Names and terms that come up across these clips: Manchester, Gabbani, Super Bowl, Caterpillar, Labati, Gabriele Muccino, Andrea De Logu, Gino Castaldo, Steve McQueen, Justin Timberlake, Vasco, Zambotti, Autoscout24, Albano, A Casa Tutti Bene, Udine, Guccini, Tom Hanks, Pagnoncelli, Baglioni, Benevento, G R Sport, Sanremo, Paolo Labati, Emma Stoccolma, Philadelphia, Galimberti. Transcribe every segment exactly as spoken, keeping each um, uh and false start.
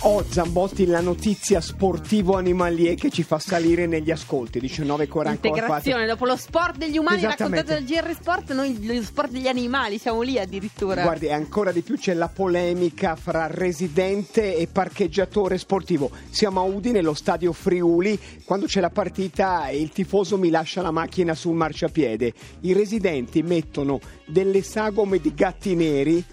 Oh, Zambotti, la notizia sportivo-animalier che ci fa salire negli ascolti. diciannove e quarantaquattro. Integrazione, dopo lo sport degli umani raccontato dal G R Sport, noi lo sport degli animali, siamo lì addirittura. Guardi, ancora di più c'è la polemica fra residente e parcheggiatore sportivo. Siamo a Udine, lo stadio Friuli. Quando c'è la partita il tifoso mi lascia la macchina sul marciapiede. I residenti mettono delle sagome di gatti neri,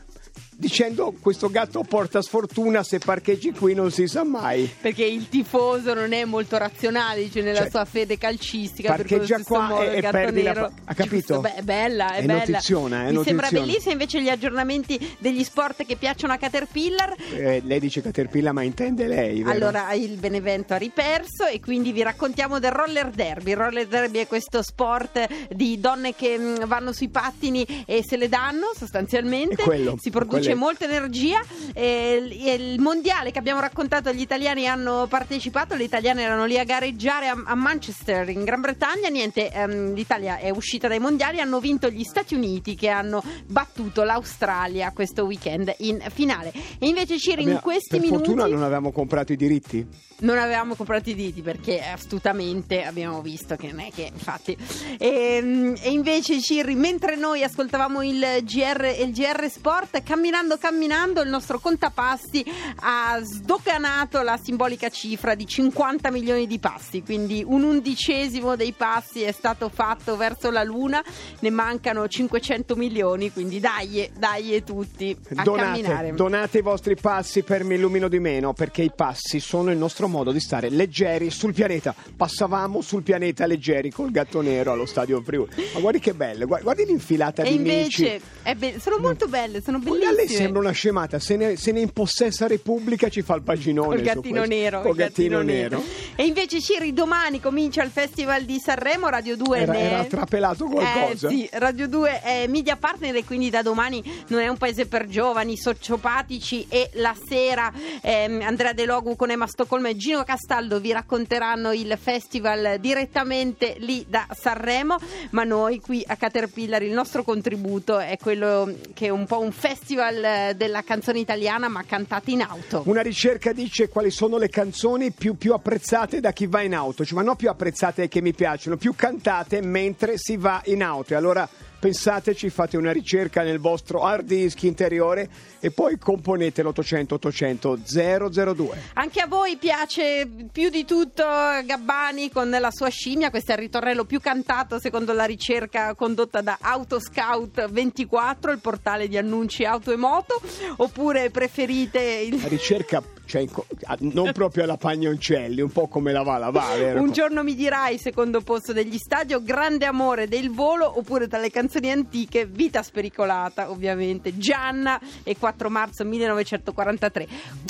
dicendo questo gatto porta sfortuna, se parcheggi qui non si sa mai, perché il tifoso non è molto razionale, dice, nella cioè, sua fede calcistica, parcheggia per qua modo, e, e perdi nero. La ha capito? Beh, è bella, è, è bella. Notiziona, è mi notiziona. Sembra bellissima invece gli aggiornamenti degli sport che piacciono a Caterpillar. Eh, lei dice Caterpillar ma intende lei, vero? Allora il Benevento ha riperso e quindi vi raccontiamo del roller derby. Il roller derby è questo sport di donne che mh, vanno sui pattini e se le danno sostanzialmente, quello, si produce quello. C'è molta energia e il mondiale che abbiamo raccontato, gli italiani hanno partecipato, le italiane erano lì a gareggiare a Manchester in Gran Bretagna, niente, ehm, l'Italia è uscita dai mondiali, hanno vinto gli Stati Uniti che hanno battuto l'Australia questo weekend in finale. E invece Ciri, in questi minuti, per fortuna non avevamo comprato i diritti. Non avevamo comprato i diritti perché astutamente abbiamo visto che non è che infatti e, e invece Ciri, mentre noi ascoltavamo il G R, il G R Sport, camminavamo Camminando camminando il nostro contapasti ha sdoganato la simbolica cifra di cinquanta milioni di passi, quindi un undicesimo dei passi è stato fatto verso la luna, ne mancano cinquecento milioni, quindi dai, dai tutti a donate, camminare. Donate i vostri passi per Mi Illumino di Meno, perché i passi sono il nostro modo di stare leggeri sul pianeta. Passavamo sul pianeta leggeri col gatto nero allo stadio Friuli, ma guardi che bello, guardi l'infilata e di invece, mici è be- sono molto belle, sono bellissime. Sembra una scemata, se ne, se ne impossessa Repubblica, ci fa il paginone col gattino nero, col gattino, gattino nero. nero. E invece Ciri, domani comincia il Festival di Sanremo, Radio due era, ne... era trapelato qualcosa. Eh, sì, Radio due è media partner e quindi da domani Non è un paese per giovani, sociopatici, e la sera ehm, Andrea De Logu con Emma Stoccolma e Gino Castaldo vi racconteranno il festival direttamente lì da Sanremo, ma noi qui a Caterpillar il nostro contributo è quello che è un po' un festival della canzone italiana ma cantata in auto. Una ricerca dice quali sono le canzoni più, più apprezzate da chi va in auto, cioè, ma non più apprezzate che mi piacciono, più cantate mentre si va in auto. E allora pensateci, fate una ricerca nel vostro hard disk interiore e poi componete l'ottocento ottocento zero zero due. Anche a voi piace più di tutto Gabbani con la sua scimmia, questo è il ritornello più cantato secondo la ricerca condotta da Autoscout ventiquattro, il portale di annunci auto e moto, oppure preferite il... la ricerca, cioè, non proprio alla Pagnoncelli, un po' come la va la va, vero? Un giorno mi dirai, secondo posto degli stadio, Grande amore del volo, oppure tra le canzoni antiche Vita spericolata, ovviamente Gianna e quattro marzo millenovecentoquarantatré.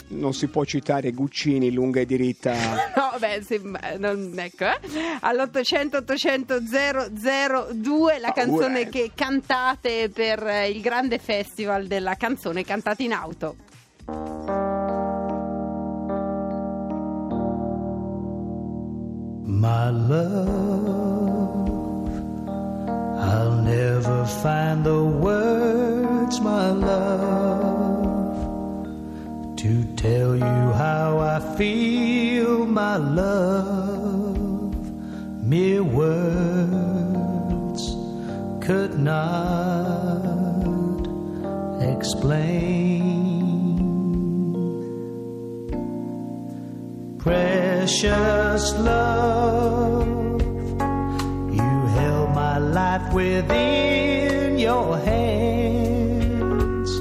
Non si può citare Guccini, Lunga e diritta. No, beh, se, non, ecco, eh. all'ottocento ottocento zero zero due la canzone oh, che cantate per il grande festival della canzone cantata in auto. My love, I'll never find the words, my love, to tell you how I feel, my love. Mere words could not explain. Precious love, life within your hands,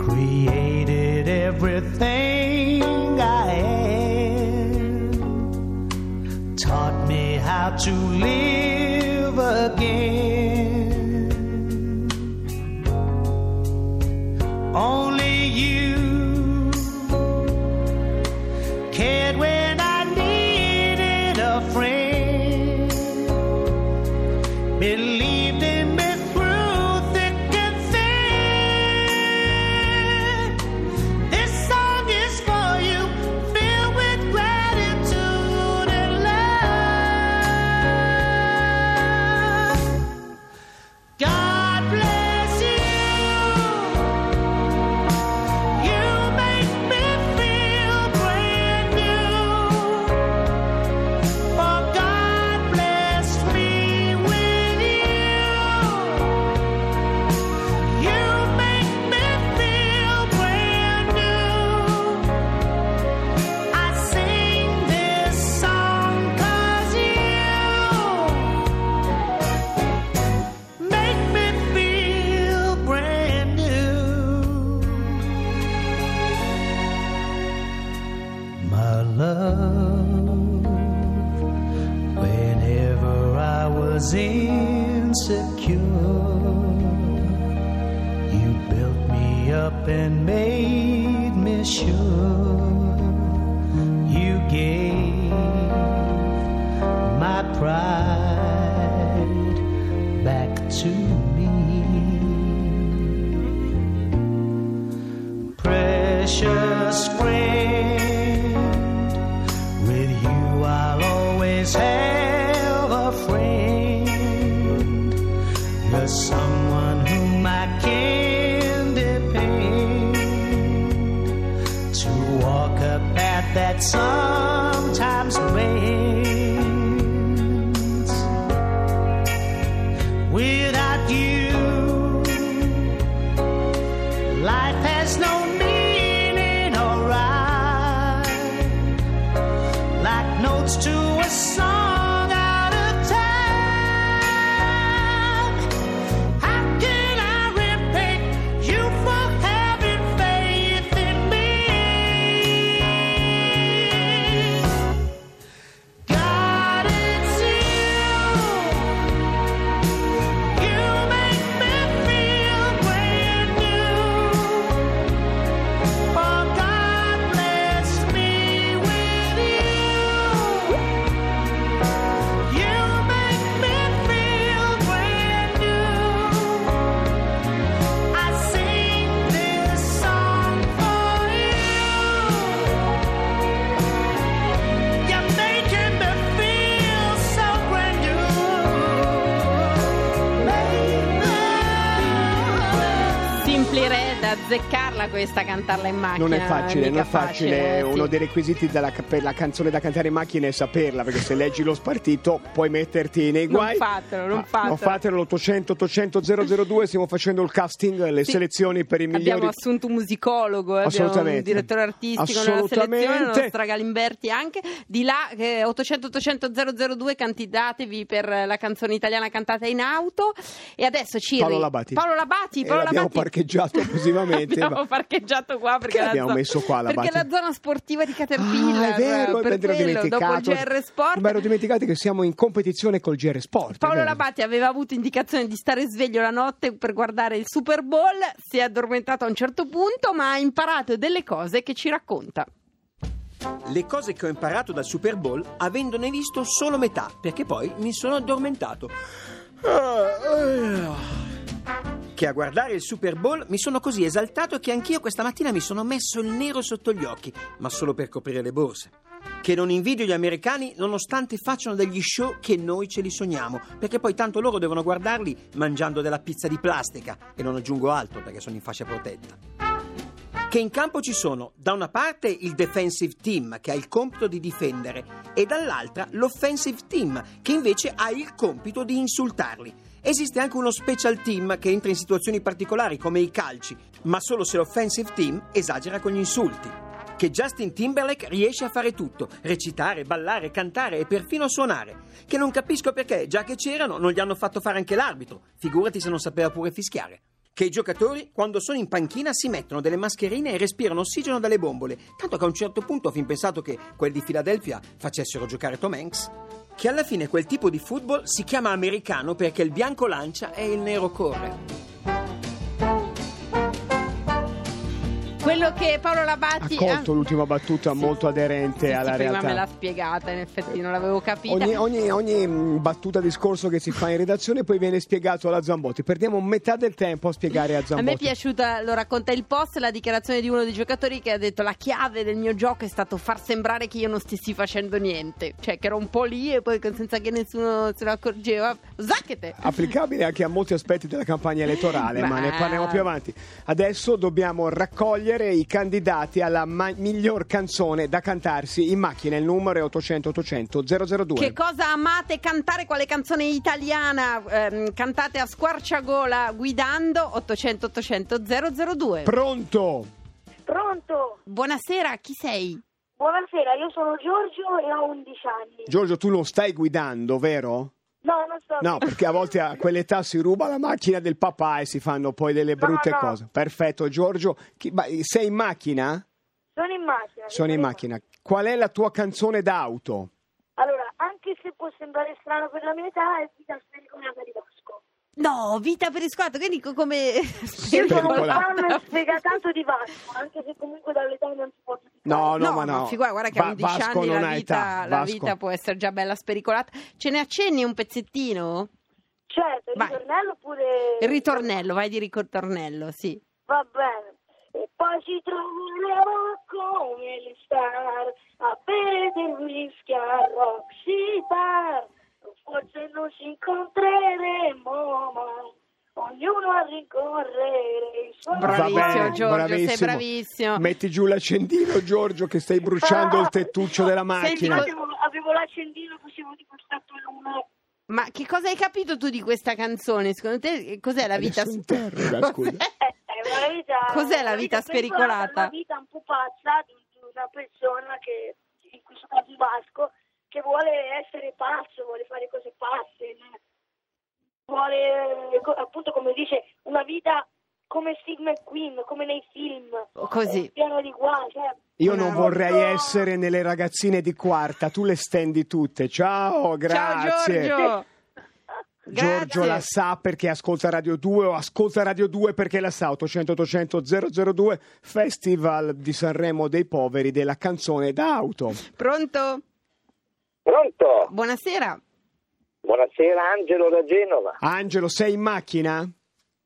created everything I am, taught me how to live again. Only you cared when I needed was insecure. You built me up and made me sure. You gave my pride back to me. Precious friend, with you I'll always have a friend. You're someone whom I can depend to walk a path that sometimes rains. Without you, life has no meaning or rhyme, like notes to a song out of time. How can I repay you for having faith in me? God, it's you. You make me feel brand new. Oh, God, bless me with you. You make me feel brand new. I sing this song for you. You're making me feel so brand new, baby. Simply Red, azzeccarla questa, cantarla in macchina. Non è facile, non è facile. Uno dei requisiti della, per la canzone da cantare in macchina è saperla, perché se leggi lo spartito puoi metterti nei guai. Non fatelo, non fatelo. Non fatelo, l'ottocento ottocento zero zero due, stiamo facendo il casting, le Sì. selezioni per i migliori. Abbiamo assunto un musicologo, eh, abbiamo un Assolutamente. direttore artistico nella selezione, la Assolutamente. nostra Galimberti anche. Di là, eh, ottocento ottocento zero zero due, candidatevi per la canzone italiana cantata in auto. E adesso Ciri. Paolo Labati. Paolo Labati, Paolo e l'abbiamo Labati. parcheggiato esclusivamente. Abbiamo ma... parcheggiato qua perché, perché l'abbiamo messo qua la perché la zona sportiva di Caterpillar. Ah, è vero, per quello, dopo il G R Sport. Mi ero dimenticato che siamo in competizione col G R Sport. Paolo Labati aveva avuto indicazione di stare sveglio la notte per guardare il Super Bowl, si è addormentato a un certo punto, ma ha imparato delle cose che ci racconta. Le cose che ho imparato dal Super Bowl, avendone visto solo metà, perché poi mi sono addormentato. Che a guardare il Super Bowl mi sono così esaltato che anch'io questa mattina mi sono messo il nero sotto gli occhi, ma solo per coprire le borse. Che non invidio gli americani nonostante facciano degli show che noi ce li sogniamo, perché poi tanto loro devono guardarli mangiando della pizza di plastica, e non aggiungo altro perché sono in fascia protetta. Che in campo ci sono da una parte il defensive team che ha il compito di difendere e dall'altra l'offensive team che invece ha il compito di insultarli. Esiste anche uno special team che entra in situazioni particolari come i calci, ma solo se l'offensive team esagera con gli insulti. Che Justin Timberlake riesce a fare tutto, recitare, ballare, cantare e perfino suonare. Che non capisco perché, già che c'erano, non gli hanno fatto fare anche l'arbitro, figurati se non sapeva pure fischiare. Che i giocatori, quando sono in panchina, si mettono delle mascherine e respirano ossigeno dalle bombole, tanto che a un certo punto ho fin pensato che quelli di Philadelphia facessero giocare Tom Hanks. Che alla fine quel tipo di football si chiama americano perché il bianco lancia e il nero corre. Quello che Paolo Labati ha colto ah, l'ultima battuta sì, molto aderente sì, alla sì, realtà. Prima me l'ha spiegata, in effetti non l'avevo capita. Ogni, ogni, ogni battuta, discorso che si fa in redazione poi viene spiegato alla Zambotti. Perdiamo metà del tempo a spiegare a Zambotti. A me è piaciuta, lo racconta il post, la dichiarazione di uno dei giocatori che ha detto: la chiave del mio gioco è stato far sembrare che io non stessi facendo niente, cioè che ero un po' lì e poi senza che nessuno se ne accorgeva. Zacchete! Applicabile anche a molti aspetti della campagna elettorale, ma... ma ne parliamo più avanti. Adesso dobbiamo raccogliere i candidati alla ma- miglior canzone da cantarsi in macchina. Il numero è ottocento ottocento zero zero due. Che cosa amate cantare? Quale canzone italiana ehm, cantate a squarciagola guidando? ottocento ottocento zero zero due. Pronto? Pronto. Buonasera, chi sei? Buonasera, io sono Giorgio e ho undici anni. Giorgio, tu non stai guidando, vero? No, non so. No, perché a volte a quell'età si ruba la macchina del papà e si fanno poi delle brutte no, no. cose. Perfetto, Giorgio. Chi, ma, sei in macchina? Sono in macchina. Sono in macchina. Qual è la tua canzone d'auto? Allora, anche se può può sembrare strano per la mia età, è Vita spericolata di Vasco. No, Vita periscolata, quindi come... Io sono un fan sfegatato di Vasco, anche se comunque dall'età non si può... No, no, no, ma no. Ma figura, guarda che a undici anni la vita, la vita può essere già bella spericolata. Ce ne accenni un pezzettino? Certo, il vai. ritornello oppure... Il ritornello, vai di ritornello, sì. Va bene. E poi ci troverò come le star, a bere whisky a Roxy Bar. Forse non ci incontreremo, ma ognuno a ricorrere. Bravissimo, bene, Giorgio, bravissimo. Sei bravissimo. Metti giù l'accendino, Giorgio, che stai bruciando ah, il tettuccio no, della macchina. Senti, avevo, avevo l'accendino, facevo tipo stato l'uno. Ma che cosa hai capito tu di questa canzone? Secondo te cos'è la vita? Adesso interroga, scusa. La vita, cos'è la vita, vita spericolata? La vita un po' pazza di una persona che, in questo caso Vasco, che vuole essere pazzo, vuole fare cose pazze, vuole, appunto, come dice, una vita come Steve McQueen, come nei film, così, pieno di guai. Cioè, io non vorrei no. essere nelle ragazzine di quarta, tu le stendi tutte. Ciao, grazie. Ciao, Giorgio. Grazie. Giorgio la sa perché ascolta Radio due, o ascolta Radio due perché la sa. Ottocento ottocento zero zero due, Festival di Sanremo dei poveri della canzone d'auto. Pronto? Pronto? Buonasera. Buonasera, Angelo da Genova. Angelo, sei in macchina?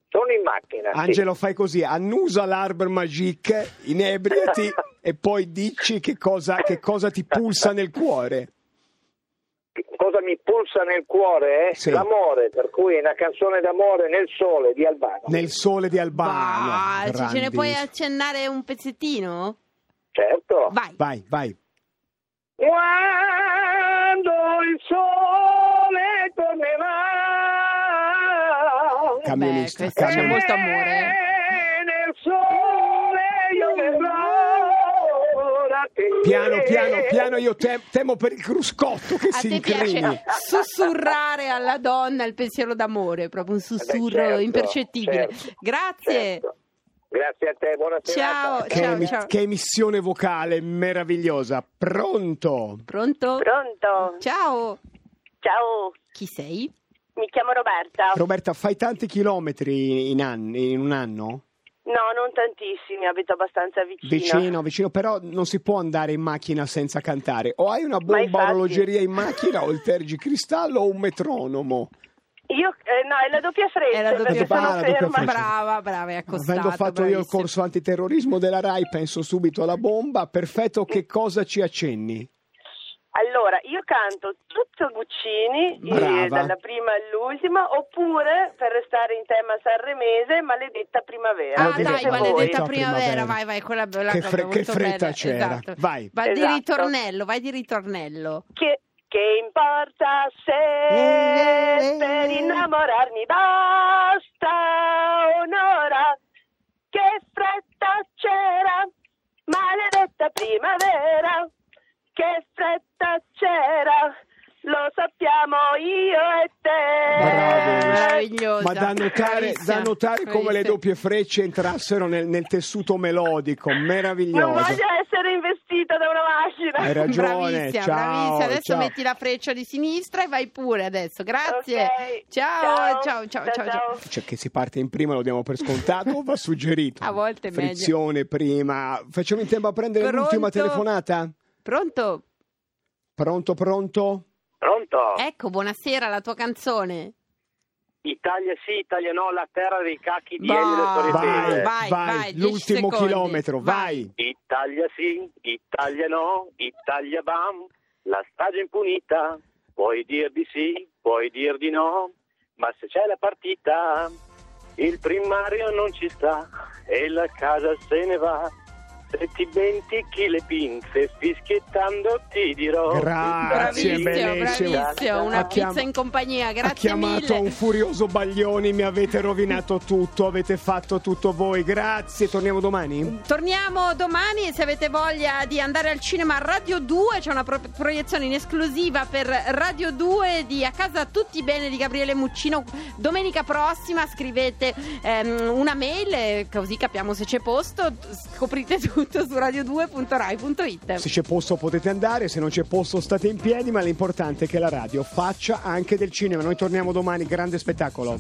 Sono in macchina. Angelo, sì. Fai così, annusa l'Arbre Magique, inebriati e poi dici che cosa, che cosa ti pulsa nel cuore. Cosa mi pulsa nel cuore? Eh? Sì. L'amore, per cui è una canzone d'amore, Nel sole di Albano. Nel sole di Albano. Bah, ce ne puoi accennare un pezzettino? Certo. Vai. Vai, vai. Quando il sole tornerà. Camionista. Beh, c'è molto amore. Nel sole io verrò. Piano, piano, piano, io te- temo per il cruscotto che a si incrini. A te piace sussurrare alla donna il pensiero d'amore, proprio un sussurro eh certo, impercettibile. Certo, grazie. Certo. Grazie a te, buona serata. Ciao, che, ciao, mi- ciao. Che emissione vocale meravigliosa. Pronto? Pronto? Pronto. Ciao. Ciao. Chi sei? Mi chiamo Roberta. Roberta, fai tanti chilometri in, an- in un anno? No, non tantissimi, abito abbastanza vicino. Vicino, vicino, però non si può andare in macchina senza cantare. O hai una bomba orologeria in macchina, o il tergicristallo, o un metronomo. Io, eh, no, è la doppia freccia. È la doppia, ah, la doppia freccia. Brava, brava, è accostato. Avendo fatto bravissimo. Io il corso antiterrorismo della Rai, penso subito alla bomba. Perfetto, che cosa ci accenni? Allora, io canto tutto Guccini, eh, dalla prima all'ultima, oppure, per restare in tema sanremese, Maledetta primavera. Ah, dai, Maledetta voi. primavera, vai, vai, quella bella che, fre- che fretta bella. C'era, esatto. vai. Vai esatto. di ritornello, vai di ritornello. Che, che importa se eh, per innamorarmi basta un'ora, che fretta c'era, Maledetta primavera. Che fretta c'era, lo sappiamo io e te. Bravi. Ma da notare, da notare come le doppie frecce entrassero nel, nel tessuto melodico, meraviglioso. Non voglio essere investita da una macchina. Hai ragione, bravissima, ciao, bravissima. Adesso ciao. Metti la freccia di sinistra e vai pure adesso, grazie. Okay. Ciao, ciao, ciao, ciao. ciao, ciao. ciao. Cioè che si parte in prima lo diamo per scontato o va suggerito? A volte è meglio. Frizione prima, facciamo in tempo a prendere Pronto? l'ultima telefonata? Pronto? Pronto, pronto? Pronto? Ecco, buonasera, la tua canzone. Italia sì, Italia no, la terra dei cacchi di Elio. Vai, vai, vai, l'ultimo chilometro, vai. vai. Italia sì, Italia no, Italia bam, la strage impunita. Puoi dir di sì, puoi dir di no, ma se c'è la partita, il primario non ci sta e la casa se ne va. Se ti dimentichi le pinze fischiettando ti dirò. Grazie, bellissimo, bravissimo, una chiam- pizza in compagnia, grazie. Ha chiamato mille. Un furioso Baglioni, mi avete rovinato tutto, avete fatto tutto voi, grazie. Torniamo domani? Torniamo domani e se avete voglia di andare al cinema a Radio due c'è una pro- proiezione in esclusiva per Radio due di A Casa Tutti Bene di Gabriele Muccino domenica prossima. Scrivete ehm, una mail, così capiamo se c'è posto, scoprite tutto. tutto su radio due punto rai punto it. Se c'è posto potete andare, se non c'è posto state in piedi, ma l'importante è che la radio faccia anche del cinema. Noi torniamo domani, grande spettacolo.